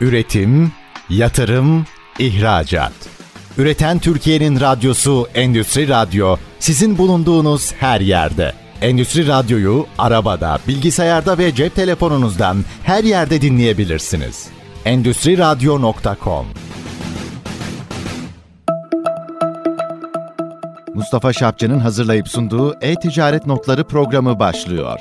Üretim, yatırım, ihracat. Üreten Türkiye'nin radyosu Endüstri Radyo, sizin bulunduğunuz her yerde. Endüstri Radyo'yu arabada, bilgisayarda ve cep telefonunuzdan her yerde dinleyebilirsiniz. Endüstriradyo.com. Mustafa Şapçı'nın hazırlayıp sunduğu E-Ticaret Notları programı başlıyor.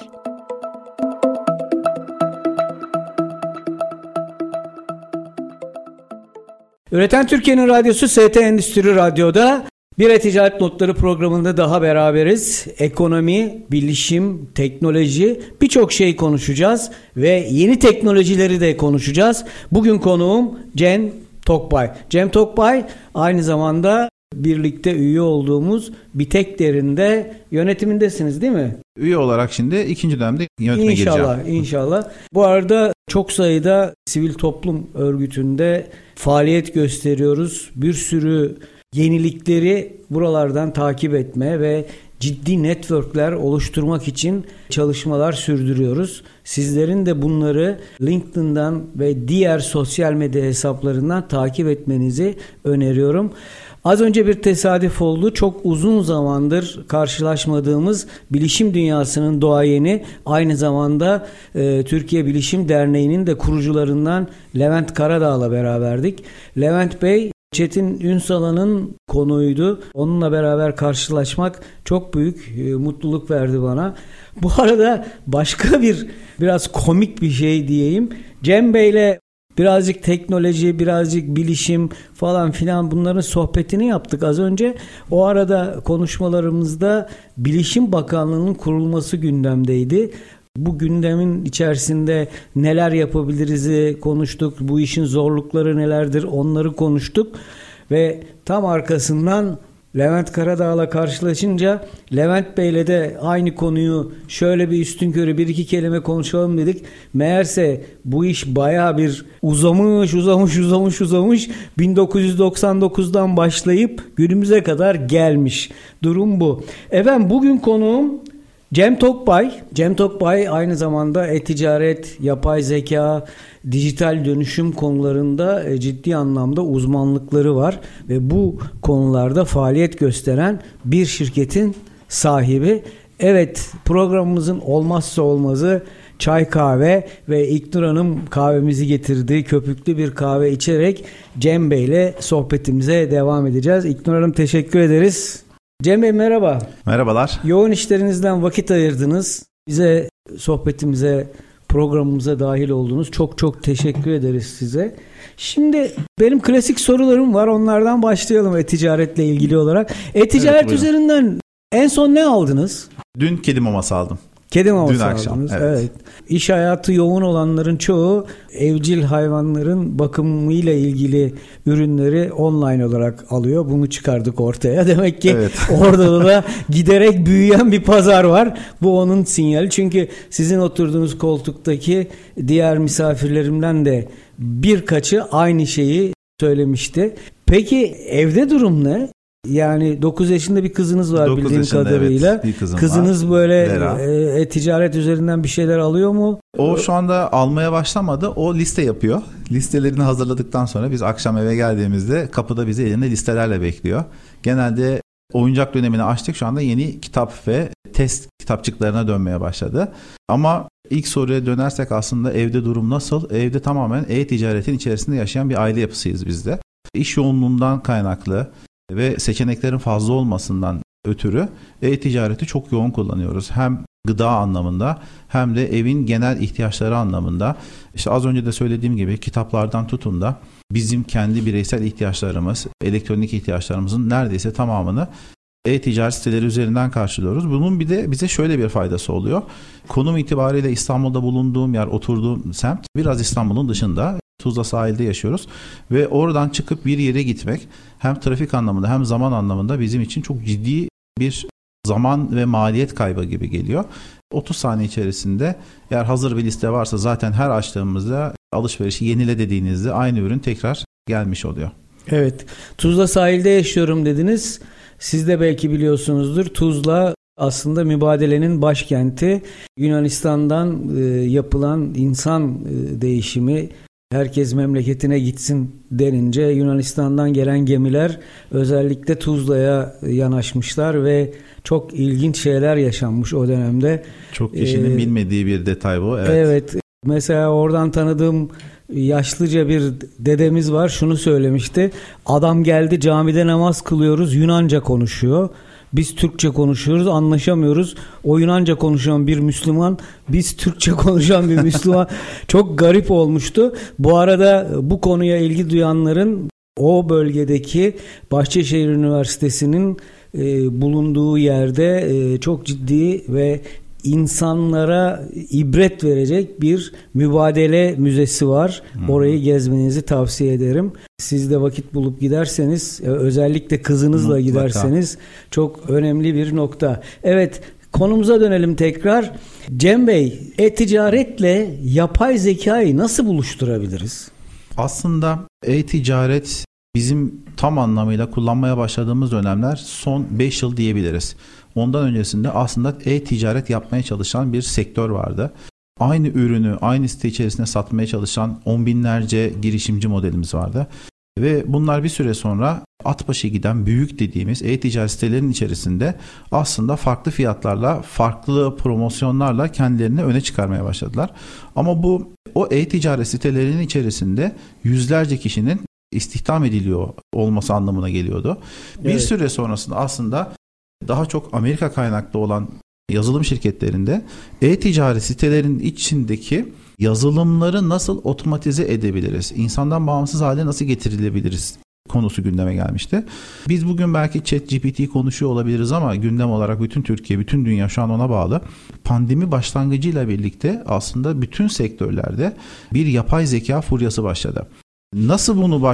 Üreten Türkiye'nin radyosu ST Endüstri Radyo'da bir E-Ticaret Notları programında daha beraberiz. Ekonomi, bilişim, teknoloji, birçok şey konuşacağız ve yeni teknolojileri de konuşacağız. Bugün konuğum Cem Tokbay. Cem Tokbay aynı zamanda birlikte üye olduğumuz BİTEK derinde yönetimindesiniz değil mi? Üye olarak şimdi ikinci dönemde yönetime gireceğim. İnşallah. Bu arada çok sayıda sivil toplum örgütünde faaliyet gösteriyoruz. Bir sürü yenilikleri buralardan takip etme ve ciddi networkler oluşturmak için çalışmalar sürdürüyoruz. Sizlerin de bunları LinkedIn'dan ve diğer sosyal medya hesaplarından takip etmenizi öneriyorum. Az önce bir tesadüf oldu. Çok uzun zamandır karşılaşmadığımız bilişim dünyasının duayeni, aynı zamanda Türkiye Bilişim Derneği'nin de kurucularından Levent Karadağ'la beraberdik. Levent Bey, Çetin Ünsalan'ın konuğuydu. Onunla beraber karşılaşmak çok büyük mutluluk verdi bana. Bu arada başka biraz komik bir şey diyeyim. Cem Bey'le birazcık teknoloji, birazcık bilişim falan filan bunların sohbetini yaptık az önce. O arada konuşmalarımızda Bilişim Bakanlığı'nın kurulması gündemdeydi. Bu gündemin içerisinde neler yapabiliriz konuştuk. Bu işin zorlukları nelerdir onları konuştuk. Ve tam arkasından Levent Karadağ'la karşılaşınca Levent Bey'le de aynı konuyu şöyle bir üstünkörü bir iki kelime konuşalım dedik. Meğerse bu iş bayağı bir uzamış 1999'dan başlayıp günümüze kadar gelmiş. Durum bu. Efendim, bugün konuğum Cem Tokbay. Cem Tokbay aynı zamanda e-ticaret, yapay zeka, dijital dönüşüm konularında ciddi anlamda uzmanlıkları var ve bu konularda faaliyet gösteren bir şirketin sahibi. Evet, programımızın olmazsa olmazı çay kahve ve İknur Hanım kahvemizi getirdi. Köpüklü bir kahve içerek Cem Bey'le sohbetimize devam edeceğiz. İknur Hanım, teşekkür ederiz. Cem Bey, merhaba. Merhabalar. Yoğun işlerinizden vakit ayırdınız. Bize, sohbetimize, programımıza dahil oldunuz. Çok çok teşekkür ederiz size. Şimdi benim klasik sorularım var. Onlardan başlayalım e-ticaretle ilgili olarak. E-ticaret, evet, üzerinden en son ne aldınız? Dün kedi maması aldım. Kedi maması aldınız. Evet. İş hayatı yoğun olanların çoğu evcil hayvanların bakımıyla ilgili ürünleri online olarak alıyor. Bunu çıkardık ortaya. Demek ki evet, orada da giderek büyüyen bir pazar var. Bu onun sinyali. Çünkü sizin oturduğunuz koltuktaki diğer misafirlerimden de birkaçı aynı şeyi söylemişti. Peki evde durum ne? Yani 9 yaşında bir kızınız var bildiğim kadarıyla. Evet, kızınız var. Böyle ticaret üzerinden bir şeyler alıyor mu? O şu anda almaya başlamadı. O liste yapıyor. Listelerini hazırladıktan sonra biz akşam eve geldiğimizde kapıda bizi elinde listelerle bekliyor. Genelde oyuncak dönemini açtık. Şu anda yeni kitap ve test kitapçıklarına dönmeye başladı. Ama ilk soruya dönersek aslında evde durum nasıl? Evde tamamen e-ticaretin içerisinde yaşayan bir aile yapısıyız biz de. İş yoğunluğundan kaynaklı ve seçeneklerin fazla olmasından ötürü e-ticareti çok yoğun kullanıyoruz. Hem gıda anlamında hem de evin genel ihtiyaçları anlamında. İşte az önce de söylediğim gibi kitaplardan tutun da bizim kendi bireysel ihtiyaçlarımız, elektronik ihtiyaçlarımızın neredeyse tamamını e-ticaret siteleri üzerinden karşılıyoruz. Bunun bir de bize şöyle bir faydası oluyor. Konum itibariyle İstanbul'da bulunduğum yer, oturduğum semt biraz İstanbul'un dışında. Tuzla sahilde yaşıyoruz ve oradan çıkıp bir yere gitmek hem trafik anlamında hem zaman anlamında bizim için çok ciddi bir zaman ve maliyet kaybı gibi geliyor. 30 saniye içerisinde eğer hazır bir liste varsa zaten her açtığımızda alışverişi yenile dediğinizde aynı ürün tekrar gelmiş oluyor. Evet, Tuzla sahilde yaşıyorum dediniz. Siz de belki biliyorsunuzdur, Tuzla aslında mübadelenin başkenti. Yunanistan'dan yapılan insan değişimi Herkes memleketine gitsin denince Yunanistan'dan gelen gemiler özellikle Tuzla'ya yanaşmışlar ve çok ilginç şeyler yaşanmış o dönemde. Çok kişinin bilmediği bir detay bu. Evet. Mesela oradan tanıdığım yaşlıca bir dedemiz var, şunu söylemişti. Adam geldi, camide namaz kılıyoruz, Yunanca konuşuyor. Biz Türkçe konuşuyoruz, anlaşamıyoruz. O Yunanca konuşan bir Müslüman, biz Türkçe konuşan bir Müslüman. Çok garip olmuştu. Bu arada bu konuya ilgi duyanların o bölgedeki Bahçeşehir Üniversitesi'nin bulunduğu yerde çok ciddi ve insanlara ibret verecek bir mübadele müzesi var. Orayı gezmenizi tavsiye ederim. Siz de vakit bulup giderseniz, özellikle kızınızla giderseniz çok önemli bir nokta. Evet, konumuza dönelim tekrar. Cem Bey, e-ticaretle yapay zekayı nasıl buluşturabiliriz? Aslında e-ticaret bizim tam anlamıyla kullanmaya başladığımız dönemler son 5 yıl diyebiliriz. Ondan öncesinde aslında e-ticaret yapmaya çalışan bir sektör vardı. Aynı ürünü aynı site içerisinde satmaya çalışan on binlerce girişimci modelimiz vardı. Ve bunlar bir süre sonra atbaşı giden büyük dediğimiz e-ticaret sitelerinin içerisinde aslında farklı fiyatlarla, farklı promosyonlarla kendilerini öne çıkarmaya başladılar. Ama o e-ticaret sitelerinin içerisinde yüzlerce kişinin istihdam ediliyor olması anlamına geliyordu. Bir süre sonrasında aslında daha çok Amerika kaynaklı olan yazılım şirketlerinde e-ticaret sitelerinin içindeki yazılımları nasıl otomatize edebiliriz, insandan bağımsız hale nasıl getirilebiliriz konusu gündeme gelmişti. Biz bugün belki ChatGPT'yi konuşuyor olabiliriz ama gündem olarak bütün Türkiye, bütün dünya şu an ona bağlı. Pandemi başlangıcıyla birlikte aslında bütün sektörlerde bir yapay zeka furyası başladı. Nasıl bunu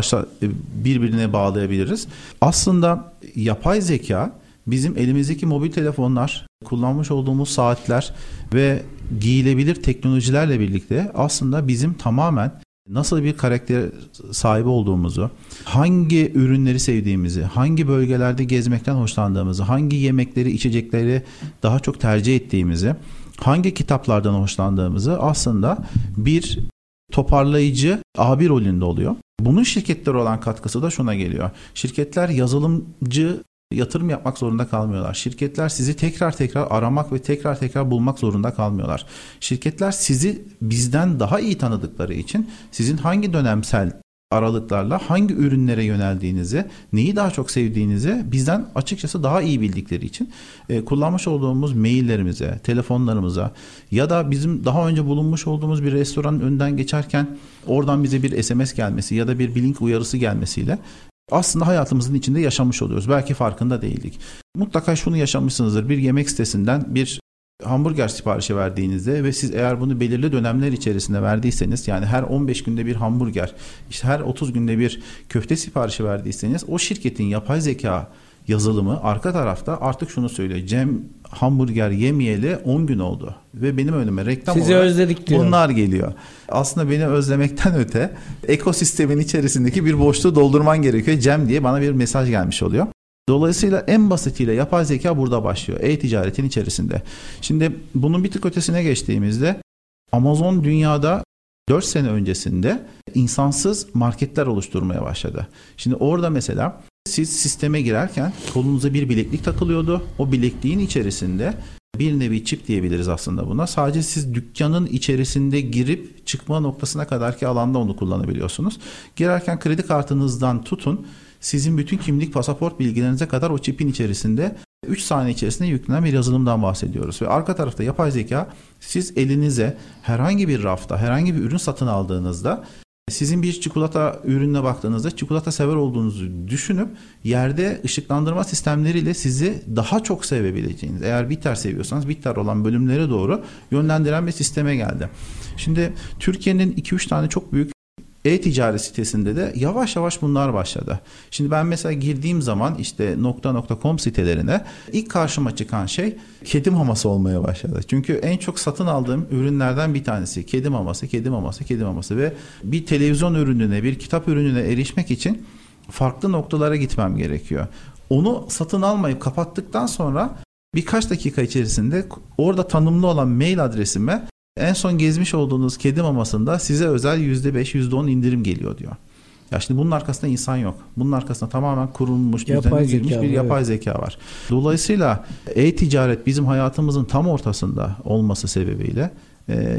birbirine bağlayabiliriz? Aslında yapay zeka bizim elimizdeki mobil telefonlar, kullanmış olduğumuz saatler ve giyilebilir teknolojilerle birlikte aslında bizim tamamen nasıl bir karakter sahibi olduğumuzu, hangi ürünleri sevdiğimizi, hangi bölgelerde gezmekten hoşlandığımızı, hangi yemekleri, içecekleri daha çok tercih ettiğimizi, hangi kitaplardan hoşlandığımızı aslında bir toparlayıcı abi rolünde oluyor. Bunun şirketlere olan katkısı da şuna geliyor. Şirketler yazılımcı yatırım yapmak zorunda kalmıyorlar. Şirketler sizi tekrar tekrar aramak ve tekrar tekrar bulmak zorunda kalmıyorlar. Şirketler sizi bizden daha iyi tanıdıkları için sizin hangi dönemsel aralıklarla hangi ürünlere yöneldiğinizi, neyi daha çok sevdiğinizi bizden açıkçası daha iyi bildikleri için kullanmış olduğumuz maillerimize, telefonlarımıza ya da bizim daha önce bulunmuş olduğumuz bir restoranın önünden geçerken oradan bize bir SMS gelmesi ya da bir link uyarısı gelmesiyle aslında hayatımızın içinde yaşamış oluyoruz. Belki farkında değildik. Mutlaka şunu yaşamışsınızdır. Bir yemek sitesinden bir hamburger siparişi verdiğinizde ve siz eğer bunu belirli dönemler içerisinde verdiyseniz, yani her 15 günde bir hamburger, işte her 30 günde bir köfte siparişi verdiyseniz, o şirketin yapay zeka yazılımı arka tarafta artık şunu söylüyor: Cem hamburger yemeyeli 10 gün oldu ve benim önüme reklam sizi olarak özledik diyor. Bunlar geliyor. Aslında beni özlemekten öte ekosistemin içerisindeki bir boşluğu doldurman gerekiyor Cem diye bana bir mesaj gelmiş oluyor. Dolayısıyla en basitiyle yapay zeka burada başlıyor e-ticaretin içerisinde. Şimdi bunun bir tık ötesine geçtiğimizde Amazon dünyada 4 sene öncesinde insansız marketler oluşturmaya başladı. Şimdi orada mesela siz sisteme girerken kolunuza bir bileklik takılıyordu. O bilekliğin içerisinde bir nevi çip diyebiliriz aslında buna. Sadece siz dükkanın içerisinde girip çıkma noktasına kadarki alanda onu kullanabiliyorsunuz. Girerken kredi kartınızdan tutun, sizin bütün kimlik, pasaport bilgilerinize kadar o çipin içerisinde 3 saniye içerisinde yüklenen bir yazılımdan bahsediyoruz. Ve arka tarafta yapay zeka, siz elinize herhangi bir rafta, herhangi bir ürün satın aldığınızda, sizin bir çikolata ürününe baktığınızda çikolata sever olduğunuzu düşünüp yerde ışıklandırma sistemleriyle sizi daha çok sevebileceğiniz, eğer bitter seviyorsanız bitter olan bölümlere doğru yönlendiren bir sisteme geldi. Şimdi Türkiye'nin 2-3 tane çok büyük e-ticaret sitesinde de yavaş yavaş bunlar başladı. Şimdi ben mesela girdiğim zaman işte nokta.com sitelerine ilk karşıma çıkan şey kedi maması olmaya başladı. Çünkü en çok satın aldığım ürünlerden bir tanesi kedi maması, kedi maması, kedi maması ve bir televizyon ürününe, bir kitap ürününe erişmek için farklı noktalara gitmem gerekiyor. Onu satın almayıp kapattıktan sonra birkaç dakika içerisinde orada tanımlı olan mail adresime En son gezmiş olduğunuz kedi mamasında size özel %5, %10 indirim geliyor diyor. Ya şimdi bunun arkasında insan yok. Bunun arkasında tamamen kurulmuş, düzenine girmiş bir yapay zeka var. Dolayısıyla e-ticaret bizim hayatımızın tam ortasında olması sebebiyle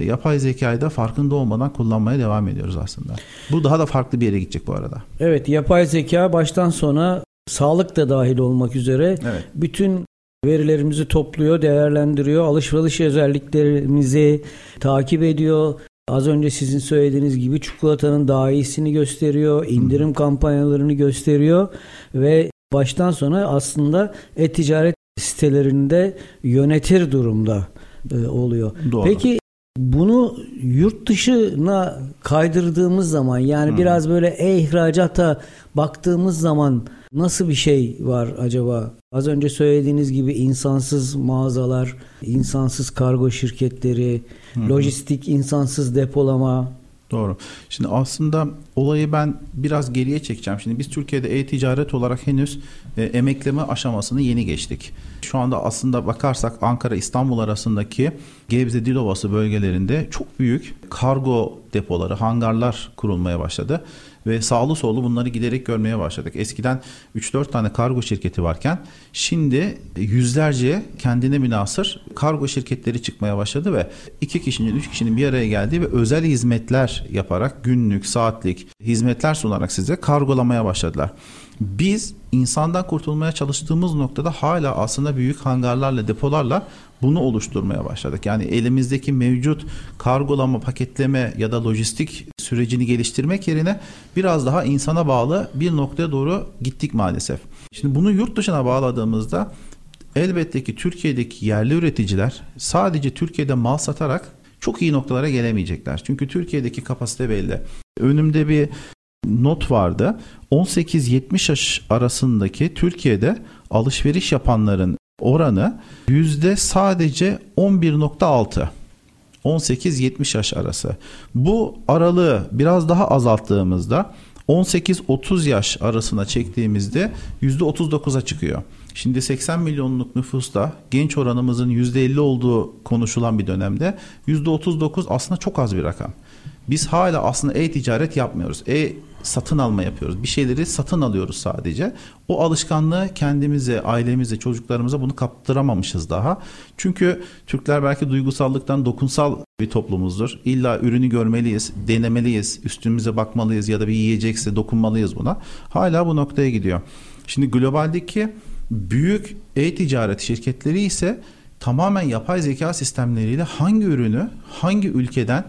yapay zekayı da farkında olmadan kullanmaya devam ediyoruz aslında. Bu daha da farklı bir yere gidecek bu arada. Evet, yapay zeka baştan sona sağlık da dahil olmak üzere bütün verilerimizi topluyor, değerlendiriyor, alışveriş özelliklerimizi takip ediyor. Az önce sizin söylediğiniz gibi çikolatanın daha iyisini gösteriyor, indirim kampanyalarını gösteriyor ve baştan sona aslında e-ticaret sitelerinde yönetir durumda oluyor. Doğru. Peki bunu yurt dışına kaydırdığımız zaman, yani biraz böyle ihracata baktığımız zaman nasıl bir şey var acaba? Az önce söylediğiniz gibi insansız mağazalar, insansız kargo şirketleri, lojistik, insansız depolama. Doğru. Şimdi aslında olayı ben biraz geriye çekeceğim. Şimdi biz Türkiye'de e-ticaret olarak henüz emekleme aşamasını yeni geçtik. Şu anda aslında bakarsak Ankara-İstanbul arasındaki Gebze-Dilovası bölgelerinde çok büyük kargo depoları, hangarlar kurulmaya başladı. Ve sağlı sollu bunları giderek görmeye başladık. Eskiden 3-4 tane kargo şirketi varken şimdi yüzlerce kendine münhasır kargo şirketleri çıkmaya başladı ve 2 kişinin, 3 kişinin bir araya geldiği ve özel hizmetler yaparak günlük, saatlik hizmetler sunarak size kargolamaya başladılar. Biz insandan kurtulmaya çalıştığımız noktada hala aslında büyük hangarlarla, depolarla bunu oluşturmaya başladık. Yani elimizdeki mevcut kargolama, paketleme ya da lojistik sürecini geliştirmek yerine biraz daha insana bağlı bir noktaya doğru gittik maalesef. Şimdi bunu yurt dışına bağladığımızda elbette ki Türkiye'deki yerli üreticiler sadece Türkiye'de mal satarak çok iyi noktalara gelemeyecekler. Çünkü Türkiye'deki kapasite belli. Önümde bir not vardı. 18-70 yaş arasındaki Türkiye'de alışveriş yapanların oranı yüzde sadece 11.6. 18-70 yaş arası. Bu aralığı biraz daha azalttığımızda 18-30 yaş arasına çektiğimizde %39'a çıkıyor. Şimdi 80 milyonluk nüfusta genç oranımızın %50 olduğu konuşulan bir dönemde %39 aslında çok az bir rakam. Biz hala aslında e-ticaret yapmıyoruz. Satın alma yapıyoruz. Bir şeyleri satın alıyoruz sadece. O alışkanlığı kendimize, ailemize, çocuklarımıza bunu kaptıramamışız daha. Çünkü Türkler belki duygusallıktan dokunsal bir toplumuzdur. İlla ürünü görmeliyiz, denemeliyiz, üstümüze bakmalıyız ya da bir yiyecekse dokunmalıyız buna. Hala bu noktaya gidiyor. Şimdi globaldeki büyük e-ticaret şirketleri ise tamamen yapay zeka sistemleriyle hangi ürünü, hangi ülkeden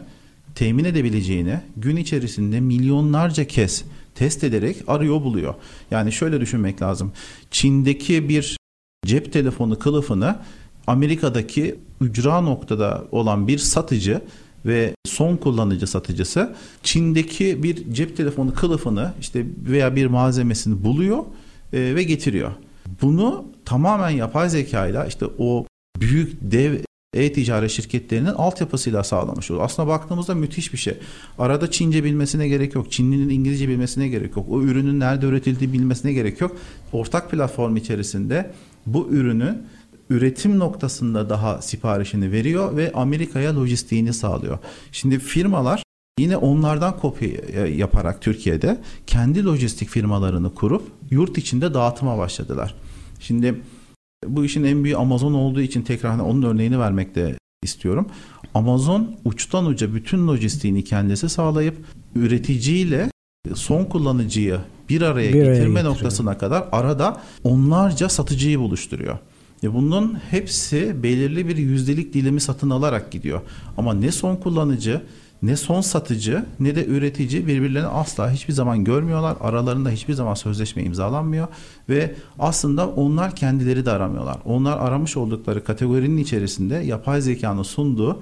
temin edebileceğini gün içerisinde milyonlarca kez test ederek arıyor buluyor. Yani şöyle düşünmek lazım. Çin'deki bir cep telefonu kılıfını Amerika'daki ücra noktada olan bir satıcı ve son kullanıcı satıcısı Çin'deki bir cep telefonu kılıfını işte veya bir malzemesini buluyor ve getiriyor. Bunu tamamen yapay zekayla işte o büyük dev e-ticaret şirketlerinin altyapısıyla sağlamış oluyor. Aslında baktığımızda müthiş bir şey. Arada Çince bilmesine gerek yok. Çinlinin İngilizce bilmesine gerek yok. O ürünün nerede üretildiği bilmesine gerek yok. Ortak platform içerisinde bu ürünün üretim noktasında daha siparişini veriyor ve Amerika'ya lojistiğini sağlıyor. Şimdi firmalar yine onlardan kopya yaparak Türkiye'de kendi lojistik firmalarını kurup yurt içinde dağıtıma başladılar. Şimdi bu işin en büyük Amazon olduğu için tekrar onun örneğini vermek de istiyorum. Amazon uçtan uca bütün lojistiğini kendisi sağlayıp üreticiyle son kullanıcıyı bir araya getirme noktasına kadar arada onlarca satıcıyı buluşturuyor. Bunun hepsi belirli bir yüzdelik dilimi satın alarak gidiyor. Ama ne son kullanıcı, ne son satıcı, ne de üretici birbirlerini asla hiçbir zaman görmüyorlar. Aralarında hiçbir zaman sözleşme imzalanmıyor ve aslında onlar kendileri de aramıyorlar. Onlar aramış oldukları kategorinin içerisinde yapay zekanın sunduğu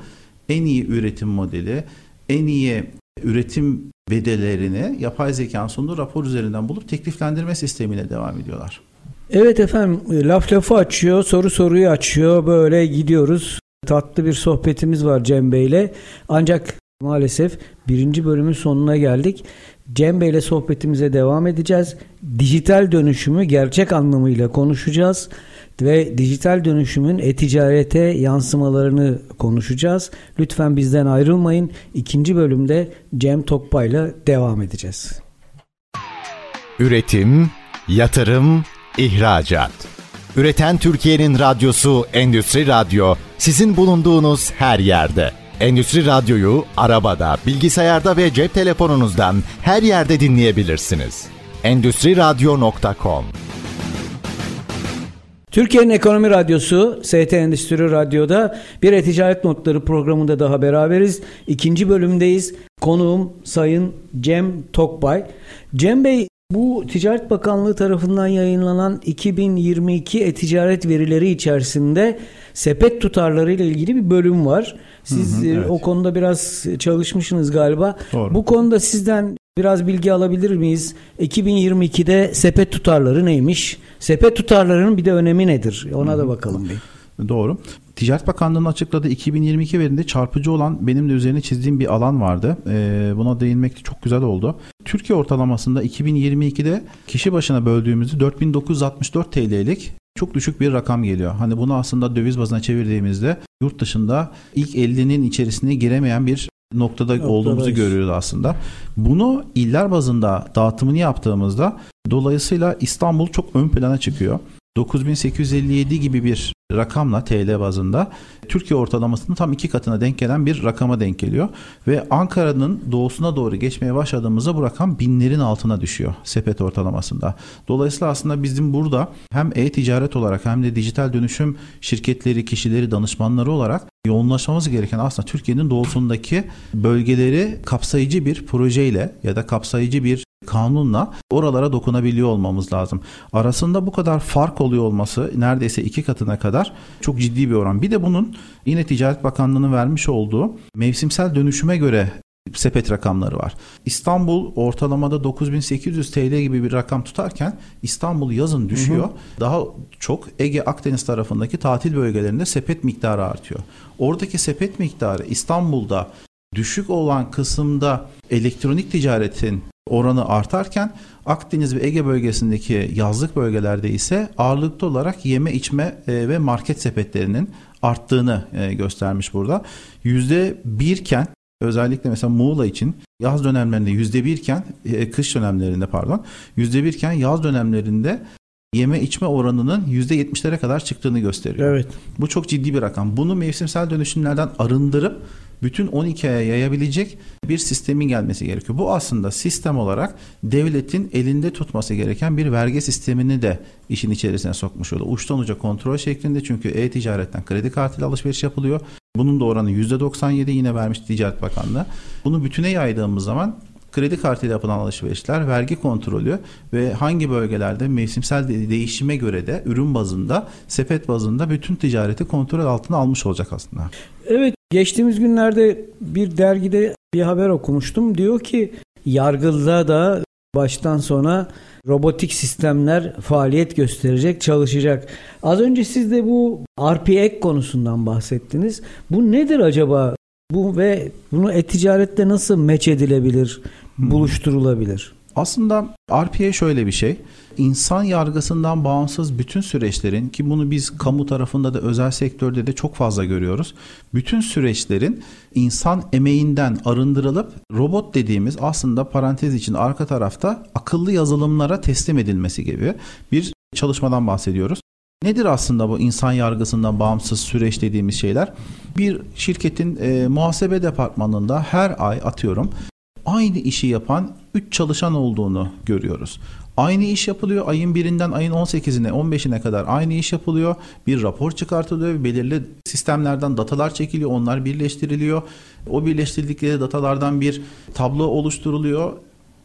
en iyi üretim modeli, en iyi üretim bedelerini yapay zekanın sunduğu rapor üzerinden bulup tekliflendirme sistemiyle devam ediyorlar. Evet efendim, laf lafı açıyor, soru soruyu açıyor, böyle gidiyoruz. Tatlı bir sohbetimiz var Cem Bey'le, ancak maalesef birinci bölümün sonuna geldik. Cem Bey'le sohbetimize devam edeceğiz. Dijital dönüşümü gerçek anlamıyla konuşacağız. ve dijital dönüşümün e-ticarete yansımalarını konuşacağız. Lütfen bizden ayrılmayın. İkinci bölümde Cem Tokbay'la devam edeceğiz. Üretim, yatırım, ihracat. Üreten Türkiye'nin radyosu Endüstri Radyo sizin bulunduğunuz her yerde. Endüstri Radyo'yu arabada, bilgisayarda ve cep telefonunuzdan her yerde dinleyebilirsiniz. Endüstriradyo.com. Türkiye'nin Ekonomi Radyosu, ST Endüstri Radyo'da bir e-ticaret notları programında daha beraberiz. İkinci bölümdeyiz. Konuğum Sayın Cem Tokbay. Cem Bey, bu Ticaret Bakanlığı tarafından yayınlanan 2022 e-ticaret verileri içerisinde sepet tutarları ile ilgili bir bölüm var. Siz evet, o konuda biraz çalışmışsınız galiba. Doğru. Bu konuda sizden biraz bilgi alabilir miyiz? 2022'de sepet tutarları neymiş? Sepet tutarlarının bir de önemi nedir? Ona da bakalım bir. Doğru. Ticaret Bakanlığı'nın açıkladığı 2022 verinde çarpıcı olan, benim de üzerine çizdiğim bir alan vardı. Buna değinmek de çok güzel oldu. Türkiye ortalamasında 2022'de kişi başına böldüğümüzde 4.964 TL'lik çok düşük bir rakam geliyor. Hani bunu aslında döviz bazına çevirdiğimizde yurt dışında ilk 50'nin içerisine giremeyen bir noktada olduğumuzu görüyoruz aslında. Bunu iller bazında dağıtımını yaptığımızda dolayısıyla İstanbul çok ön plana çıkıyor. 9.857 gibi bir rakamla TL bazında Türkiye ortalamasının tam 2 katına denk gelen bir rakama denk geliyor. Ve Ankara'nın doğusuna doğru geçmeye başladığımızda bu rakam binlerin altına düşüyor sepet ortalamasında. Dolayısıyla aslında bizim burada hem e-ticaret olarak hem de dijital dönüşüm şirketleri, kişileri, danışmanları olarak yoğunlaşmamız gereken aslında Türkiye'nin doğusundaki bölgeleri kapsayıcı bir projeyle ya da kapsayıcı bir kanunla oralara dokunabiliyor olmamız lazım. Arasında bu kadar fark oluyor olması neredeyse 2 katına kadar çok ciddi bir oran. Bir de bunun yine Ticaret Bakanlığı'nın vermiş olduğu mevsimsel dönüşüme göre sepet rakamları var. İstanbul ortalamada 9.800 TL gibi bir rakam tutarken İstanbul yazın düşüyor. Daha çok Ege, Akdeniz tarafındaki tatil bölgelerinde sepet miktarı artıyor. Oradaki sepet miktarı İstanbul'da düşük olan kısımda elektronik ticaretin oranı artarken Akdeniz ve Ege bölgesindeki yazlık bölgelerde ise ağırlıklı olarak yeme, içme ve market sepetlerinin arttığını göstermiş burada. %1 iken özellikle mesela Muğla için yaz dönemlerinde kış dönemlerinde yaz dönemlerinde yeme içme oranının %70'lere kadar çıktığını gösteriyor. Evet. Bu çok ciddi bir rakam. Bunu mevsimsel dönüşümlerden arındırıp bütün 12 aya yayabilecek bir sistemin gelmesi gerekiyor. Bu aslında sistem olarak devletin elinde tutması gereken bir vergi sistemini de işin içerisine sokmuş oldu. Uçtan uca kontrol şeklinde, çünkü e-ticaretten kredi kartıyla alışveriş yapılıyor. Bunun da oranı %97 yine vermiş Ticaret Bakanlığı. Bunu bütüne yaydığımız zaman kredi kartıyla yapılan alışverişler, vergi kontrolü ve hangi bölgelerde mevsimsel değişime göre de ürün bazında, sepet bazında bütün ticareti kontrol altına almış olacak aslında. Evet, geçtiğimiz günlerde bir dergide bir haber okumuştum. Diyor ki yargıda da baştan sona robotik sistemler faaliyet gösterecek, çalışacak. Az önce siz de bu RPA konusundan bahsettiniz. Bu nedir acaba? Bu ve bunu e-ticarette nasıl meç edilebilir, buluşturulabilir? Aslında RPA şöyle bir şey. İnsan yargısından bağımsız bütün süreçlerin, ki bunu biz kamu tarafında da özel sektörde de çok fazla görüyoruz. Bütün süreçlerin insan emeğinden arındırılıp robot dediğimiz, aslında parantez için arka tarafta akıllı yazılımlara teslim edilmesi gibi bir çalışmadan bahsediyoruz. Nedir aslında bu insan yargısından bağımsız süreç dediğimiz şeyler? Bir şirketin muhasebe departmanında her ay aynı işi yapan 3 çalışan olduğunu görüyoruz. Aynı iş yapılıyor. Ayın 1'inden ayın 18'ine, 15'ine kadar aynı iş yapılıyor. Bir rapor çıkartılıyor. Belirli sistemlerden datalar çekiliyor. Onlar birleştiriliyor. O birleştirdikleri datalardan bir tablo oluşturuluyor.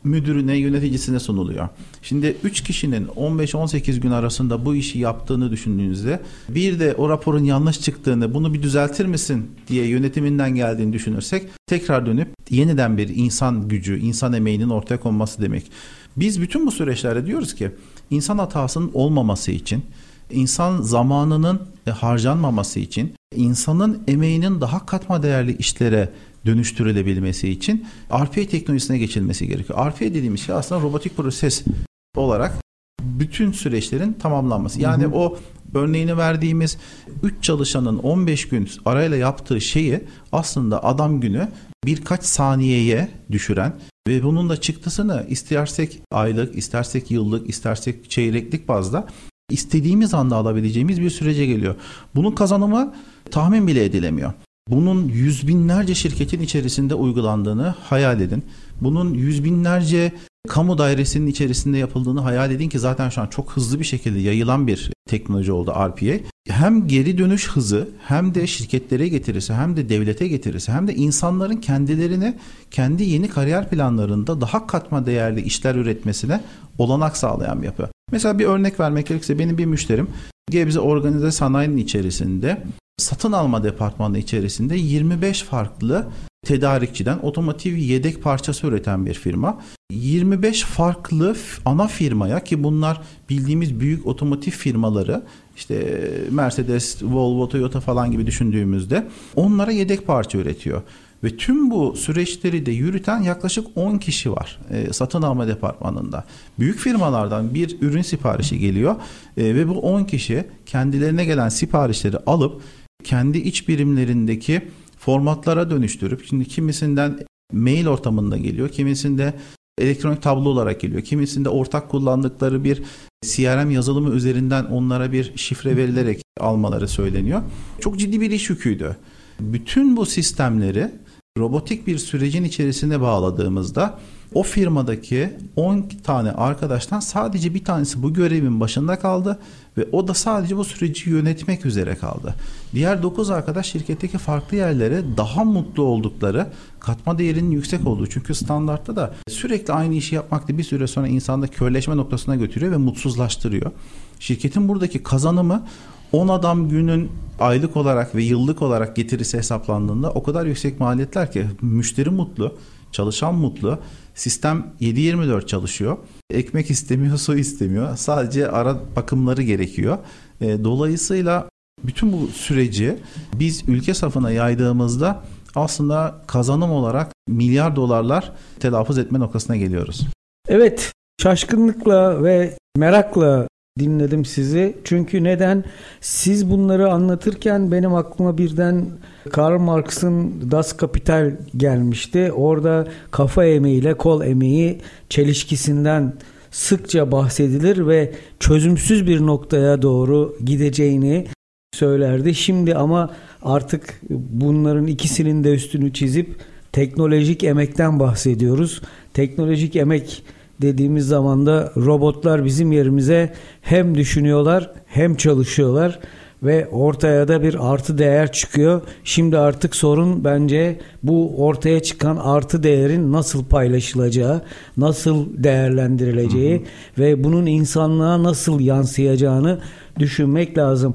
Müdürüne, yöneticisine sunuluyor. Şimdi 3 kişinin 15-18 gün arasında bu işi yaptığını düşündüğünüzde, bir de o raporun yanlış çıktığını, bunu bir düzeltir misin diye yönetiminden geldiğini düşünürsek, tekrar dönüp yeniden bir insan gücü, insan emeğinin ortaya konması demek. Biz bütün bu süreçlerde diyoruz ki insan hatasının olmaması için, insan zamanının harcanmaması için, insanın emeğinin daha katma değerli işlere dönüştürülebilmesi için RPA teknolojisine geçilmesi gerekiyor. RPA dediğimiz şey aslında robotik proses olarak bütün süreçlerin tamamlanması. Yani o örneğini verdiğimiz 3 çalışanın 15 gün arayla yaptığı şeyi aslında adam günü birkaç saniyeye düşüren ve bunun da çıktısını istersek aylık, istersek yıllık, istersek çeyreklik bazda istediğimiz anda alabileceğimiz bir sürece geliyor. Bunun kazanımı tahmin bile edilemiyor. Bunun yüz binlerce şirketin içerisinde uygulandığını hayal edin. Bunun yüz binlerce kamu dairesinin içerisinde yapıldığını hayal edin ki zaten şu an çok hızlı bir şekilde yayılan bir teknoloji oldu RPA. Hem geri dönüş hızı, hem de şirketlere getirisi, hem de devlete getirisi, hem de insanların kendilerini kendi yeni kariyer planlarında daha katma değerli işler üretmesine olanak sağlayan bir yapı. Mesela bir örnek vermek gerekirse benim bir müşterim Gebze Organize Sanayi'nin içerisinde satın alma departmanı içerisinde 25 farklı tedarikçiden otomotiv yedek parçası üreten bir firma. 25 farklı ana firmaya ki bunlar bildiğimiz büyük otomotiv firmaları işte Mercedes, Volvo, Toyota falan gibi düşündüğümüzde onlara yedek parça üretiyor. Ve tüm bu süreçleri de yürüten yaklaşık 10 kişi var satın alma departmanında. Büyük firmalardan bir ürün siparişi geliyor ve bu 10 kişi kendilerine gelen siparişleri alıp kendi iç birimlerindeki formatlara dönüştürüp şimdi kimisinden mail ortamında geliyor, kimisinde elektronik tablo olarak geliyor, kimisinde ortak kullandıkları bir CRM yazılımı üzerinden onlara bir şifre verilerek almaları söyleniyor. Çok ciddi bir iş yüküydü. Bütün bu sistemleri robotik bir sürecin içerisine bağladığımızda o firmadaki 10 tane arkadaştan sadece bir tanesi bu görevin başında kaldı ve o da sadece bu süreci yönetmek üzere kaldı. Diğer 9 arkadaş şirketteki farklı yerlere daha mutlu oldukları, katma değerinin yüksek olduğu. Çünkü standartta da sürekli aynı işi yapmak da bir süre sonra insanda körleşme noktasına götürüyor ve mutsuzlaştırıyor. Şirketin buradaki kazanımı 10 adam günün aylık olarak ve yıllık olarak getirisi hesaplandığında o kadar yüksek maliyetler ki müşteri mutlu, çalışan mutlu, sistem 7/24 çalışıyor. Ekmek istemiyor, su istemiyor. Sadece ara bakımları gerekiyor. Dolayısıyla bütün bu süreci biz ülke safına yaydığımızda aslında kazanım olarak milyar dolarlar telaffuz etme noktasına geliyoruz. Evet, şaşkınlıkla ve merakla dinledim sizi. Çünkü neden? Siz bunları anlatırken benim aklıma birden Karl Marx'ın Das Kapital gelmişti. Orada kafa emeğiyle kol emeği çelişkisinden sıkça bahsedilir ve çözümsüz bir noktaya doğru gideceğini söylerdi. Şimdi ama artık bunların ikisinin de üstünü çizip teknolojik emekten bahsediyoruz. Teknolojik emek dediğimiz zaman da robotlar bizim yerimize hem düşünüyorlar hem çalışıyorlar ve ortaya da bir artı değer çıkıyor. Şimdi artık sorun bence bu ortaya çıkan artı değerin nasıl paylaşılacağı, nasıl değerlendirileceği ve bunun insanlığa nasıl yansıyacağını düşünmek lazım.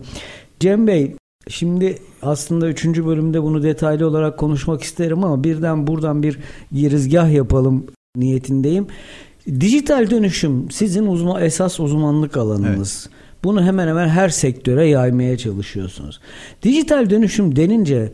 Cem Bey, şimdi aslında 3. bölümde bunu detaylı olarak konuşmak isterim ama birden buradan bir girizgah yapalım niyetindeyim. Dijital dönüşüm sizin esas uzmanlık alanınız. Evet. Bunu hemen hemen her sektöre yaymaya çalışıyorsunuz. Dijital dönüşüm denince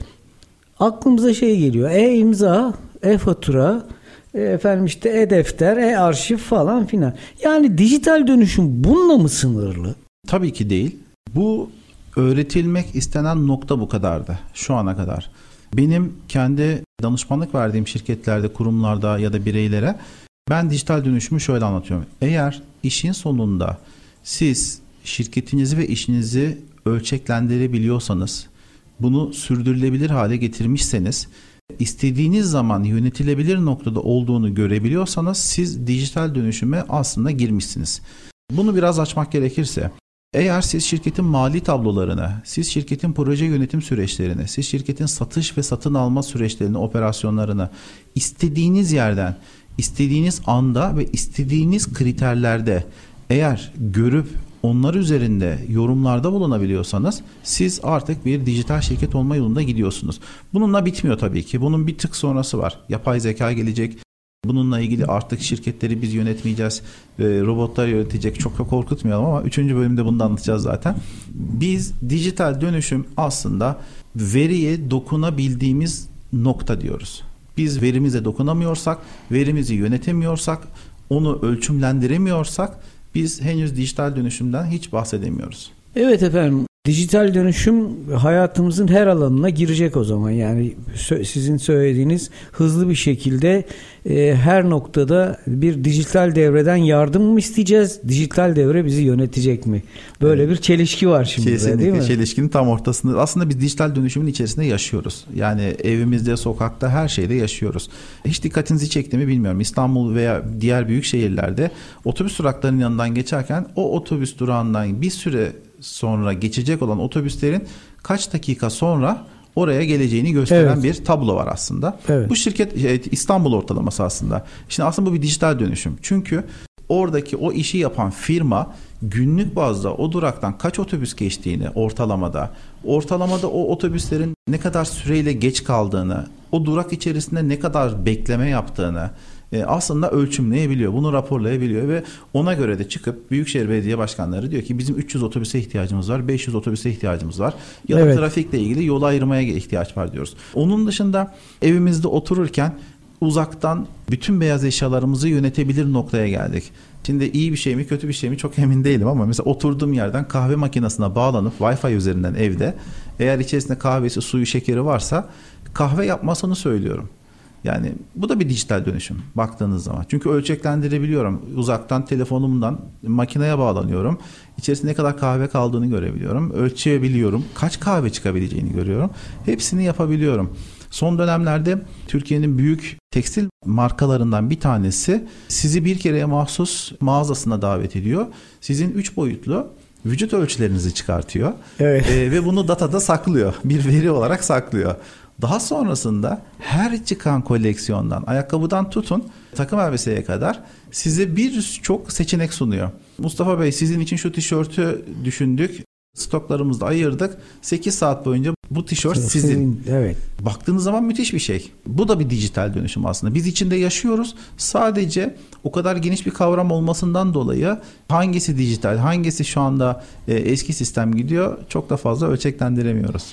aklımıza şey geliyor. E-imza, e-fatura, e-defter, e-arşiv falan filan. Yani dijital dönüşüm bununla mı sınırlı? Tabii ki değil. Bu öğretilmek istenen nokta bu kadardı şu ana kadar. Benim kendi danışmanlık verdiğim şirketlerde, kurumlarda ya da bireylere ben dijital dönüşümü şöyle anlatıyorum. Eğer işin sonunda siz şirketinizi ve işinizi ölçeklendirebiliyorsanız, bunu sürdürülebilir hale getirmişseniz, istediğiniz zaman yönetilebilir noktada olduğunu görebiliyorsanız siz dijital dönüşüme aslında girmişsiniz. Bunu biraz açmak gerekirse, eğer siz şirketin mali tablolarını, siz şirketin proje yönetim süreçlerini, siz şirketin satış ve satın alma süreçlerini, operasyonlarını istediğiniz yerden, İstediğiniz anda ve istediğiniz kriterlerde eğer görüp onlar üzerinde yorumlarda bulunabiliyorsanız siz artık bir dijital şirket olma yolunda gidiyorsunuz. Bununla bitmiyor tabii ki. Bunun bir tık sonrası var. Yapay zeka gelecek. Bununla ilgili artık şirketleri biz yönetmeyeceğiz. Robotlar yönetecek. Çok da korkutmayalım ama 3. bölümde bunu da anlatacağız zaten. Biz dijital dönüşüm aslında veriye dokunabildiğimiz nokta diyoruz. Biz verimize dokunamıyorsak, verimizi yönetemiyorsak, onu ölçümlendiremiyorsak biz henüz dijital dönüşümden hiç bahsedemiyoruz. Evet efendim, dijital dönüşüm hayatımızın her alanına girecek o zaman. Yani sizin söylediğiniz hızlı bir şekilde her noktada bir dijital devreden yardım mı isteyeceğiz? Dijital devre bizi yönetecek mi? Böyle bir çelişki var şimdi. Kesinlikle, değil mi? Çelişkinin tam ortasında. Aslında biz dijital dönüşümün içerisinde yaşıyoruz. Yani evimizde, sokakta, her şeyde yaşıyoruz. Hiç dikkatinizi çekti mi bilmiyorum. İstanbul veya diğer büyük şehirlerde otobüs duraklarının yanından geçerken o otobüs durağından bir süre sonra geçecek olan otobüslerin kaç dakika sonra oraya geleceğini gösteren bir tablo var aslında. Evet. Bu şirket İstanbul ortalaması aslında. Şimdi aslında bu bir dijital dönüşüm. Çünkü oradaki o işi yapan firma günlük bazda o duraktan kaç otobüs geçtiğini ortalamada o otobüslerin ne kadar süreyle geç kaldığını, o durak içerisinde ne kadar bekleme yaptığını aslında ölçümleyebiliyor, bunu raporlayabiliyor ve ona göre de çıkıp Büyükşehir Belediye Başkanları diyor ki bizim 300 otobüse ihtiyacımız var, 500 otobüse ihtiyacımız var ya da trafikle ilgili yol ayırmaya ihtiyaç var diyoruz. Onun dışında evimizde otururken uzaktan bütün beyaz eşyalarımızı yönetebilir noktaya geldik. Şimdi iyi bir şey mi kötü bir şey mi çok emin değilim ama mesela oturduğum yerden kahve makinesine bağlanıp Wi-Fi üzerinden evde eğer içerisinde kahvesi, suyu, şekeri varsa kahve yapmasını söylüyorum. Yani bu da bir dijital dönüşüm baktığınız zaman. Çünkü ölçeklendirebiliyorum. Uzaktan telefonumdan makineye bağlanıyorum. İçerisinde ne kadar kahve kaldığını görebiliyorum. Ölçebiliyorum. Kaç kahve çıkabileceğini görüyorum. Hepsini yapabiliyorum. Son dönemlerde Türkiye'nin büyük tekstil markalarından bir tanesi sizi bir kereye mahsus mağazasına davet ediyor. Sizin 3 boyutlu vücut ölçülerinizi çıkartıyor. Evet. Ve bunu datada saklıyor. Bir veri olarak saklıyor. Daha sonrasında her çıkan koleksiyondan, ayakkabıdan tutun takım elbiseye kadar size birçok seçenek sunuyor. Mustafa Bey, sizin için şu tişörtü düşündük, stoklarımızda ayırdık. 8 saat boyunca bu tişört sizin. Evet. Baktığınız zaman müthiş bir şey. Bu da bir dijital dönüşüm aslında. Biz içinde yaşıyoruz. Sadece o kadar geniş bir kavram olmasından dolayı hangisi dijital, hangisi şu anda eski sistem gidiyor çok da fazla ölçeklendiremiyoruz.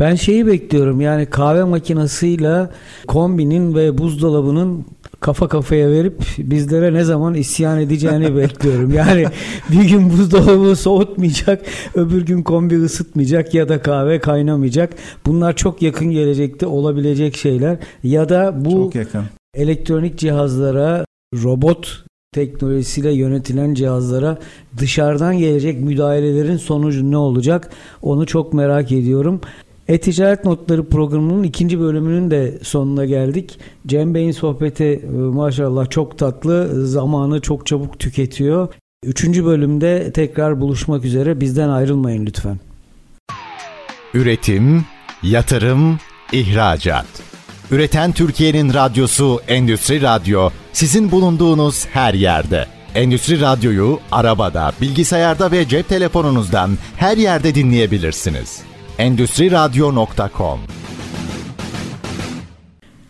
Ben şeyi bekliyorum, yani kahve makinesiyle kombinin ve buzdolabının kafa kafaya verip bizlere ne zaman isyan edeceğini bekliyorum. Yani bir gün buzdolabı soğutmayacak, öbür gün kombi ısıtmayacak ya da kahve kaynamayacak. Bunlar çok yakın gelecekte olabilecek şeyler. Ya da bu elektronik cihazlara, robot teknolojisiyle yönetilen cihazlara dışarıdan gelecek müdahalelerin sonucu ne olacak? Onu çok merak ediyorum. E-Ticaret Notları programının 2. bölümünün de sonuna geldik. Cem Bey'in sohbeti maşallah çok tatlı, zamanı çok çabuk tüketiyor. 3. bölümde tekrar buluşmak üzere, bizden ayrılmayın lütfen. Üretim, yatırım, ihracat. Üreten Türkiye'nin radyosu Endüstri Radyo, sizin bulunduğunuz her yerde. Endüstri Radyo'yu arabada, bilgisayarda ve cep telefonunuzdan her yerde dinleyebilirsiniz. Endüstriradyo.com.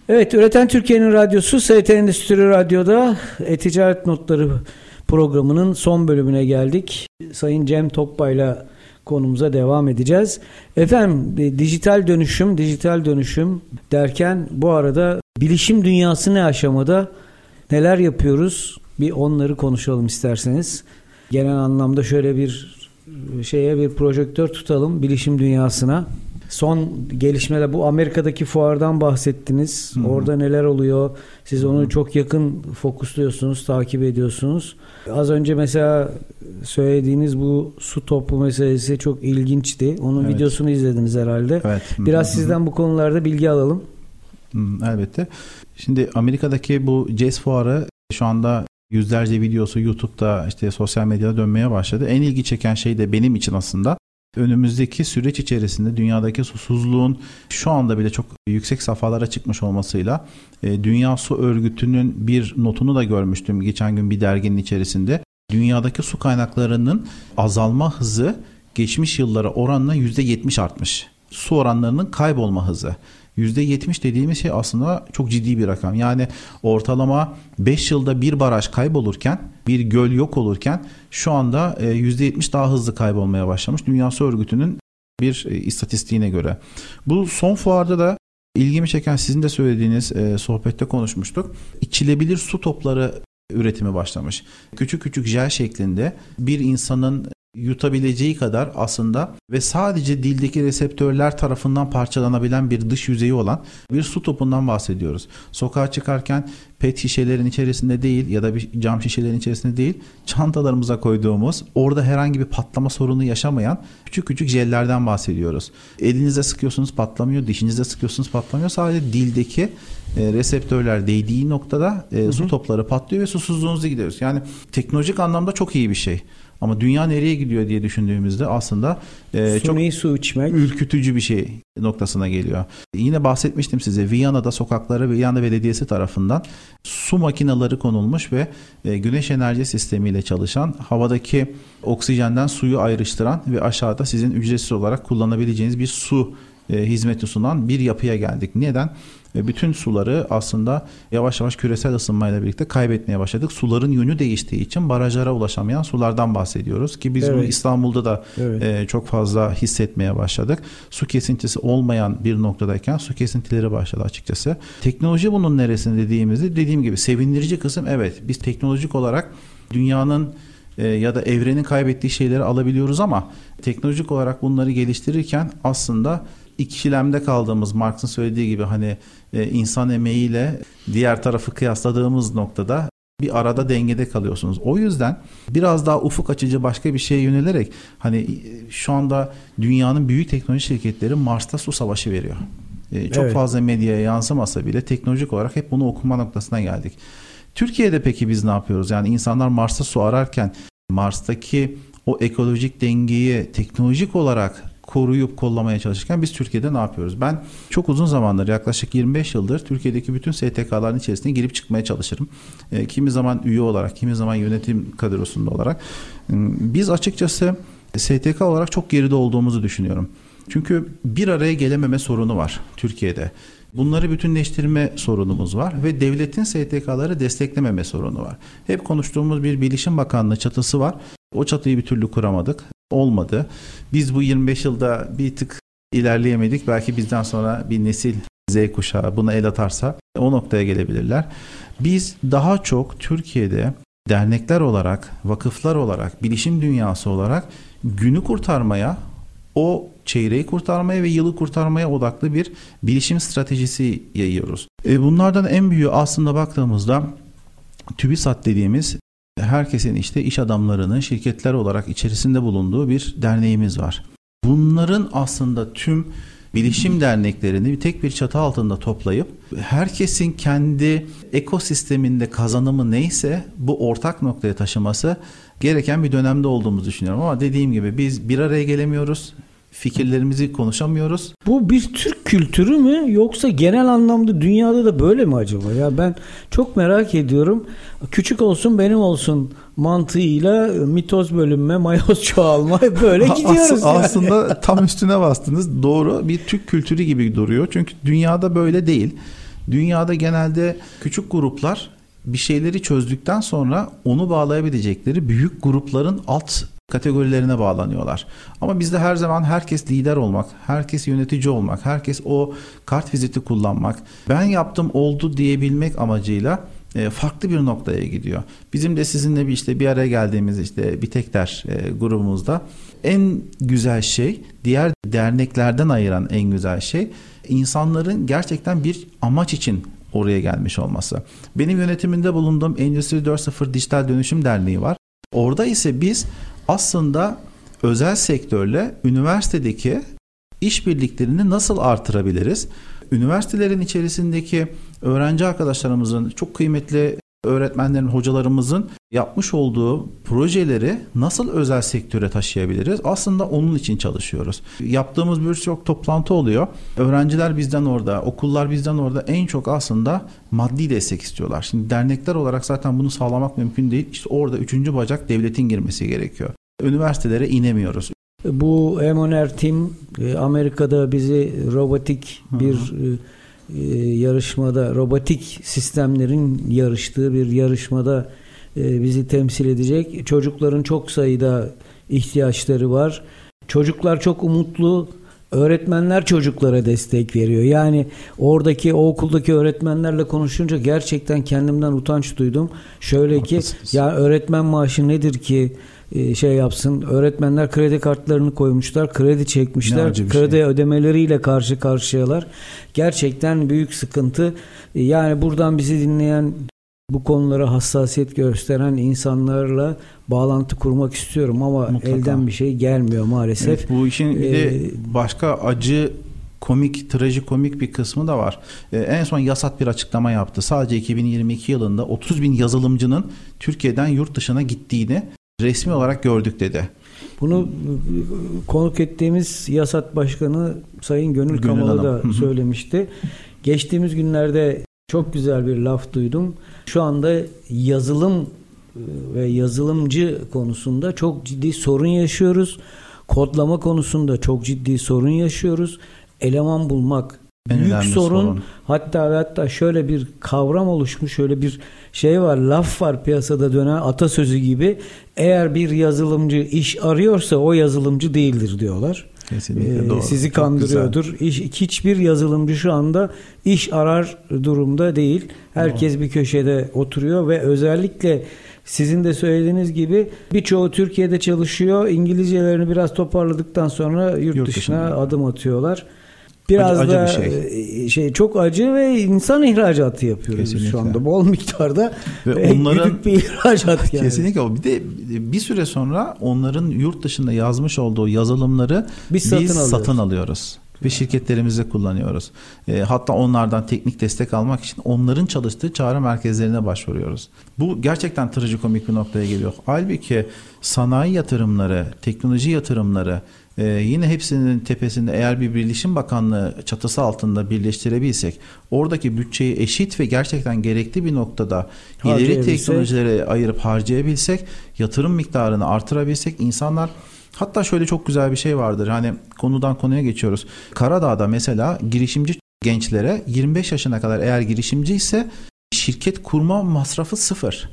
Evet, Üreten Türkiye'nin radyosu ST Endüstri Radyo'da E-Ticaret Notları programının son bölümüne geldik. Sayın Cem Tokbay'la konumuza devam edeceğiz. Efendim, dijital dönüşüm derken bu arada bilişim dünyası ne aşamada, neler yapıyoruz, bir onları konuşalım isterseniz. Genel anlamda şöyle bir projektör tutalım bilişim dünyasına. Son gelişmeler, bu Amerika'daki fuardan bahsettiniz. Hmm. Orada neler oluyor? Siz onu çok yakın fokusluyorsunuz, takip ediyorsunuz. Az önce mesela söylediğiniz bu su topu meselesi çok ilginçti. Onun videosunu izlediniz herhalde. Evet. Biraz sizden bu konularda bilgi alalım. Elbette. Şimdi Amerika'daki bu CES fuarı şu anda yüzlerce videosu YouTube'da, işte sosyal medyada dönmeye başladı. En ilgi çeken şey de benim için aslında önümüzdeki süreç içerisinde dünyadaki susuzluğun şu anda bile çok yüksek safhalara çıkmış olmasıyla Dünya Su Örgütü'nün bir notunu da görmüştüm geçen gün bir derginin içerisinde. Dünyadaki su kaynaklarının azalma hızı geçmiş yıllara oranla %70 artmış. Su oranlarının kaybolma hızı. %70 dediğimiz şey aslında çok ciddi bir rakam. Yani ortalama 5 yılda bir baraj kaybolurken, bir göl yok olurken şu anda %70 daha hızlı kaybolmaya başlamış. Dünya Su Örgütü'nün bir istatistiğine göre. Bu son fuarda da ilgimi çeken sizin de söylediğiniz sohbette konuşmuştuk. İçilebilir su topları üretimi başlamış. Küçük küçük jel şeklinde bir insanın yutabileceği kadar aslında ve sadece dildeki reseptörler tarafından parçalanabilen bir dış yüzeyi olan bir su topundan bahsediyoruz. Sokağa çıkarken pet şişelerin içerisinde değil ya da bir cam şişelerin içerisinde değil, çantalarımıza koyduğumuz, orada herhangi bir patlama sorunu yaşamayan küçük küçük jellerden bahsediyoruz. Elinize sıkıyorsunuz patlamıyor, dişinize sıkıyorsunuz patlamıyor. Sadece dildeki reseptörler değdiği noktada su topları patlıyor ve susuzluğunuzu gideriyoruz. Yani teknolojik anlamda çok iyi bir şey. Ama dünya nereye gidiyor diye düşündüğümüzde aslında çok su içmek ürkütücü bir şey noktasına geliyor. Yine bahsetmiştim size, Viyana'da sokaklara Viyana Belediyesi tarafından su makineleri konulmuş ve güneş enerji sistemiyle çalışan, havadaki oksijenden suyu ayrıştıran ve aşağıda sizin ücretsiz olarak kullanabileceğiniz bir su hizmeti sunan bir yapıya geldik. Neden? Bütün suları aslında yavaş yavaş küresel ısınmayla birlikte kaybetmeye başladık. Suların yönü değiştiği için barajlara ulaşamayan sulardan bahsediyoruz ki biz bunu İstanbul'da da çok fazla hissetmeye başladık. Su kesintisi olmayan bir noktadayken su kesintileri başladı açıkçası. Teknoloji bunun neresinde dediğimizde, dediğim gibi sevindirici kısım, evet biz teknolojik olarak dünyanın ya da evrenin kaybettiği şeyleri alabiliyoruz ama teknolojik olarak bunları geliştirirken aslında İkilemde kaldığımız, Marx'ın söylediği gibi hani insan emeğiyle diğer tarafı kıyasladığımız noktada bir arada dengede kalıyorsunuz. O yüzden biraz daha ufuk açıcı başka bir şeye yönelerek hani şu anda dünyanın büyük teknoloji şirketleri Mars'ta su savaşı veriyor. Çok fazla medyaya yansımasa bile teknolojik olarak hep bunu okuma noktasına geldik. Türkiye'de peki biz ne yapıyoruz? Yani insanlar Mars'ta su ararken Mars'taki o ekolojik dengeyi teknolojik olarak koruyup kollamaya çalışırken biz Türkiye'de ne yapıyoruz? Ben çok uzun zamandır, yaklaşık 25 yıldır Türkiye'deki bütün STK'ların içerisine girip çıkmaya çalışırım. Kimi zaman üye olarak, kimi zaman yönetim kadrosunda olarak. Biz açıkçası STK olarak çok geride olduğumuzu düşünüyorum. Çünkü bir araya gelememe sorunu var Türkiye'de. Bunları bütünleştirme sorunumuz var ve devletin STK'ları desteklememe sorunu var. Hep konuştuğumuz bir Bilişim Bakanlığı çatısı var. O çatıyı bir türlü kuramadık. Olmadı. Biz bu 25 yılda bir tık ilerleyemedik. Belki bizden sonra bir nesil, Z kuşağı buna el atarsa o noktaya gelebilirler. Biz daha çok Türkiye'de dernekler olarak, vakıflar olarak, bilişim dünyası olarak günü kurtarmaya, o çeyreği kurtarmaya ve yılı kurtarmaya odaklı bir bilişim stratejisi yayıyoruz. Bunlardan en büyüğü aslında baktığımızda TÜBİSAT dediğimiz herkesin işte iş adamlarının şirketler olarak içerisinde bulunduğu bir derneğimiz var. Bunların aslında tüm bilişim derneklerini tek bir çatı altında toplayıp herkesin kendi ekosisteminde kazanımı neyse bu ortak noktaya taşıması gereken bir dönemde olduğumuzu düşünüyorum. Ama dediğim gibi biz bir araya gelemiyoruz. Fikirlerimizi konuşamıyoruz. Bu bir Türk kültürü mü yoksa genel anlamda dünyada da böyle mi acaba? Ya ben çok merak ediyorum. Küçük olsun benim olsun mantığıyla mitoz bölünme, mayoz çoğalma böyle gidiyoruz. Aslında tam üstüne bastınız. Doğru, bir Türk kültürü gibi duruyor. Çünkü dünyada böyle değil. Dünyada genelde küçük gruplar bir şeyleri çözdükten sonra onu bağlayabilecekleri büyük grupların alt kategorilerine bağlanıyorlar. Ama bizde her zaman herkes lider olmak, herkes yönetici olmak, herkes o kartviziti kullanmak, ben yaptım oldu diyebilmek amacıyla farklı bir noktaya gidiyor. Bizim de sizinle bir bir araya geldiğimiz BİTEK grubumuzda en güzel şey, diğer derneklerden ayıran en güzel şey insanların gerçekten bir amaç için oraya gelmiş olması. Benim yönetiminde bulunduğum Endüstri 4.0 Dijital Dönüşüm Derneği var. Orada ise biz aslında özel sektörle üniversitedeki işbirliklerini nasıl artırabiliriz? Üniversitelerin içerisindeki öğrenci arkadaşlarımızın, çok kıymetli öğretmenlerin, hocalarımızın yapmış olduğu projeleri nasıl özel sektöre taşıyabiliriz? Aslında onun için çalışıyoruz. Yaptığımız birçok toplantı oluyor. Öğrenciler bizden orada, okullar bizden orada en çok aslında maddi destek istiyorlar. Şimdi dernekler olarak zaten bunu sağlamak mümkün değil. Orada üçüncü bacak devletin girmesi gerekiyor. Üniversitelere inemiyoruz. Bu M10R Team Amerika'da bizi robotik bir yarışmada, robotik sistemlerin yarıştığı bir yarışmada bizi temsil edecek. Çocukların çok sayıda ihtiyaçları var. Çocuklar çok umutlu. Öğretmenler çocuklara destek veriyor. Yani oradaki, o okuldaki öğretmenlerle konuşunca gerçekten kendimden utanç duydum. Şöyle ki, ya öğretmen maaşı nedir ki şey yapsın? Öğretmenler kredi kartlarını koymuşlar, kredi çekmişler, kredi ödemeleriyle karşı karşıyalar. Gerçekten büyük sıkıntı. Yani buradan bizi dinleyen, bu konulara hassasiyet gösteren insanlarla bağlantı kurmak istiyorum ama mutlaka elden bir şey gelmiyor maalesef. Evet, bu işin bir de başka acı, komik, trajikomik bir kısmı da var. En son Yasat bir açıklama yaptı. Sadece 2022 yılında 30 bin yazılımcının Türkiye'den yurt dışına gittiğini resmi olarak gördük dedi. Bunu konuk ettiğimiz Yasat Başkanı Sayın Gönül Kamalı da söylemişti. Geçtiğimiz günlerde çok güzel bir laf duydum. Şu anda yazılım ve yazılımcı konusunda çok ciddi sorun yaşıyoruz. Kodlama konusunda çok ciddi sorun yaşıyoruz. Eleman bulmak büyük sorun. Hatta şöyle bir kavram oluşmuş, şöyle bir şey var, laf var piyasada dönen, atasözü gibi. Eğer bir yazılımcı iş arıyorsa o yazılımcı değildir diyorlar. Kesinlikle doğru. Sizi kandırıyordur. Hiçbir yazılımcı şu anda iş arar durumda değil. Herkes doğru bir köşede oturuyor ve özellikle sizin de söylediğiniz gibi birçoğu Türkiye'de çalışıyor. İngilizcelerini biraz toparladıktan sonra yurt dışına adım atıyorlar. Biraz acı da şey çok acı ve insan ihracatı yapıyoruz kesinlikle şu anda bol miktarda ve onların büyük bir ihracat yani. Kesinlikle o. Bir de bir süre sonra onların yurt dışında yazmış olduğu yazılımları biz satın alıyoruz. Ve şirketlerimizi kullanıyoruz. Hatta onlardan teknik destek almak için onların çalıştığı çağrı merkezlerine başvuruyoruz. Bu gerçekten trajikomik bir noktaya geliyor. Halbuki sanayi yatırımları, teknoloji yatırımları yine hepsinin tepesinde eğer bir Bilişim Bakanlığı çatısı altında birleştirebilsek, oradaki bütçeyi eşit ve gerçekten gerekli bir noktada ileri teknolojilere ayırıp harcayabilsek, yatırım miktarını artırabilsek insanlar... Hatta şöyle çok güzel bir şey vardır. Hani konudan konuya geçiyoruz. Karadağ'da mesela girişimci gençlere 25 yaşına kadar eğer girişimci ise şirket kurma masrafı sıfır.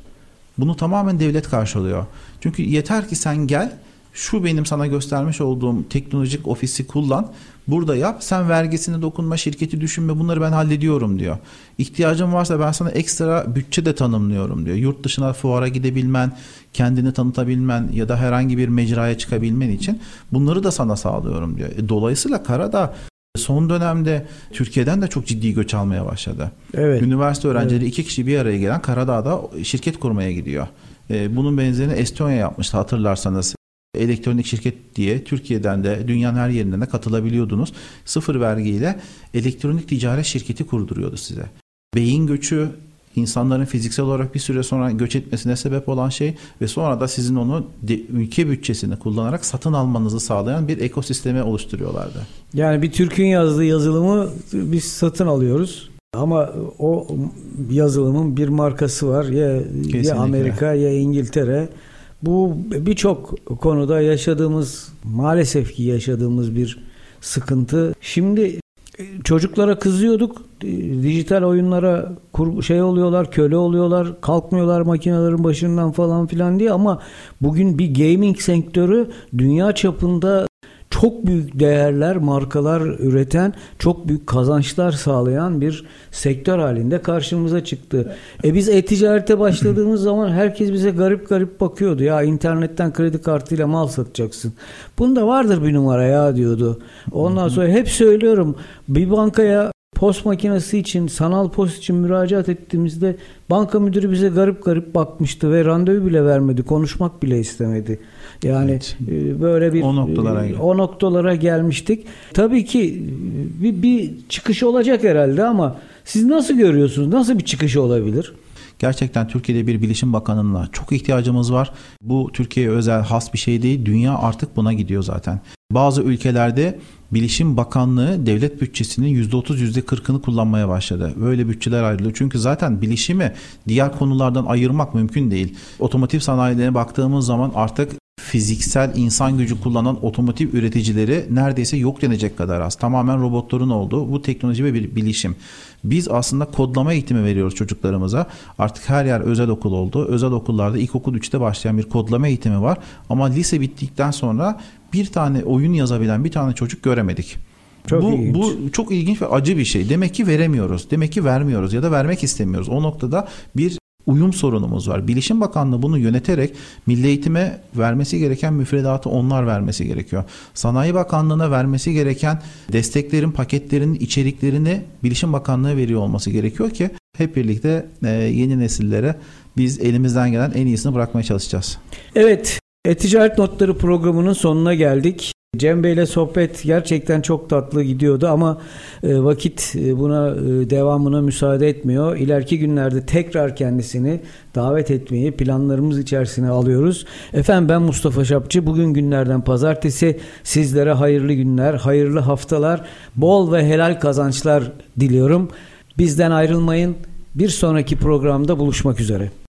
Bunu tamamen devlet karşılıyor. Çünkü yeter ki sen gel, şu benim sana göstermiş olduğum teknolojik ofisi kullan, burada yap, sen vergisine dokunma, şirketi düşünme, bunları ben hallediyorum diyor. İhtiyacın varsa ben sana ekstra bütçe de tanımlıyorum diyor. Yurt dışına fuara gidebilmen, kendini tanıtabilmen ya da herhangi bir mecraya çıkabilmen için bunları da sana sağlıyorum diyor. Dolayısıyla Karadağ son dönemde Türkiye'den de çok ciddi göç almaya başladı. Evet. Üniversite öğrencileri iki kişi bir araya gelen Karadağ'da şirket kurmaya gidiyor. Bunun benzerini Estonya yapmıştı hatırlarsanız. Elektronik şirket diye Türkiye'den de dünyanın her yerinden de katılabiliyordunuz. Sıfır vergiyle elektronik ticaret şirketi kurduruyordu size. Beyin göçü insanların fiziksel olarak bir süre sonra göç etmesine sebep olan şey ve sonra da sizin onu ülke bütçesini kullanarak satın almanızı sağlayan bir ekosistemi oluşturuyorlardı. Yani bir Türk'ün yazdığı yazılımı biz satın alıyoruz. Ama o yazılımın bir markası var. Ya Amerika ya İngiltere. Bu birçok konuda maalesef ki yaşadığımız bir sıkıntı. Şimdi çocuklara kızıyorduk. Dijital oyunlara oluyorlar, köle oluyorlar, kalkmıyorlar makinelerin başından falan filan diye ama bugün bir gaming sektörü dünya çapında çok büyük değerler, markalar üreten, çok büyük kazançlar sağlayan bir sektör halinde karşımıza çıktı. Biz e-ticarete başladığımız zaman herkes bize garip bakıyordu. Ya internetten kredi kartıyla mal satacaksın. Bunda vardır bir numara ya diyordu. Ondan sonra hep söylüyorum, bir bankaya post makinesi için, sanal post için müracaat ettiğimizde banka müdürü bize garip bakmıştı ve randevu bile vermedi, konuşmak bile istemedi. Yani böyle bir o noktalara gelmiştik. Tabii ki bir çıkış olacak herhalde ama siz nasıl görüyorsunuz? Nasıl bir çıkış olabilir? Gerçekten Türkiye'de bir Bilişim Bakanlığı'na çok ihtiyacımız var. Bu Türkiye'ye özel, has bir şey değil. Dünya artık buna gidiyor zaten. Bazı ülkelerde Bilişim Bakanlığı devlet bütçesinin %30, %40'ını kullanmaya başladı. Böyle bütçeler ayrılıyor. Çünkü zaten bilişimi diğer konulardan ayırmak mümkün değil. Otomotiv sanayilerine baktığımız zaman artık fiziksel insan gücü kullanan otomotiv üreticileri neredeyse yok denecek kadar az. Tamamen robotların olduğu bu teknoloji ve bilişim. Biz aslında kodlama eğitimi veriyoruz çocuklarımıza. Artık her yer özel okul oldu. Özel okullarda ilkokul 3'te başlayan bir kodlama eğitimi var. Ama lise bittikten sonra bir tane oyun yazabilen bir tane çocuk göremedik. Çok bu çok ilginç ve acı bir şey. Demek ki veremiyoruz. Demek ki vermiyoruz ya da vermek istemiyoruz. O noktada bir uyum sorunumuz var. Bilişim Bakanlığı bunu yöneterek Milli Eğitim'e vermesi gereken müfredatı onlar vermesi gerekiyor. Sanayi Bakanlığı'na vermesi gereken desteklerin, paketlerin içeriklerini Bilişim Bakanlığı veriyor olması gerekiyor ki hep birlikte yeni nesillere biz elimizden gelen en iyisini bırakmaya çalışacağız. Evet, Ticaret Notları programının sonuna geldik. Cem Bey'le sohbet gerçekten çok tatlı gidiyordu ama vakit buna devamına müsaade etmiyor. İleriki günlerde tekrar kendisini davet etmeyi planlarımız içerisine alıyoruz. Efendim, ben Mustafa Şapçı. Bugün günlerden pazartesi. Sizlere hayırlı günler, hayırlı haftalar, bol ve helal kazançlar diliyorum. Bizden ayrılmayın. Bir sonraki programda buluşmak üzere.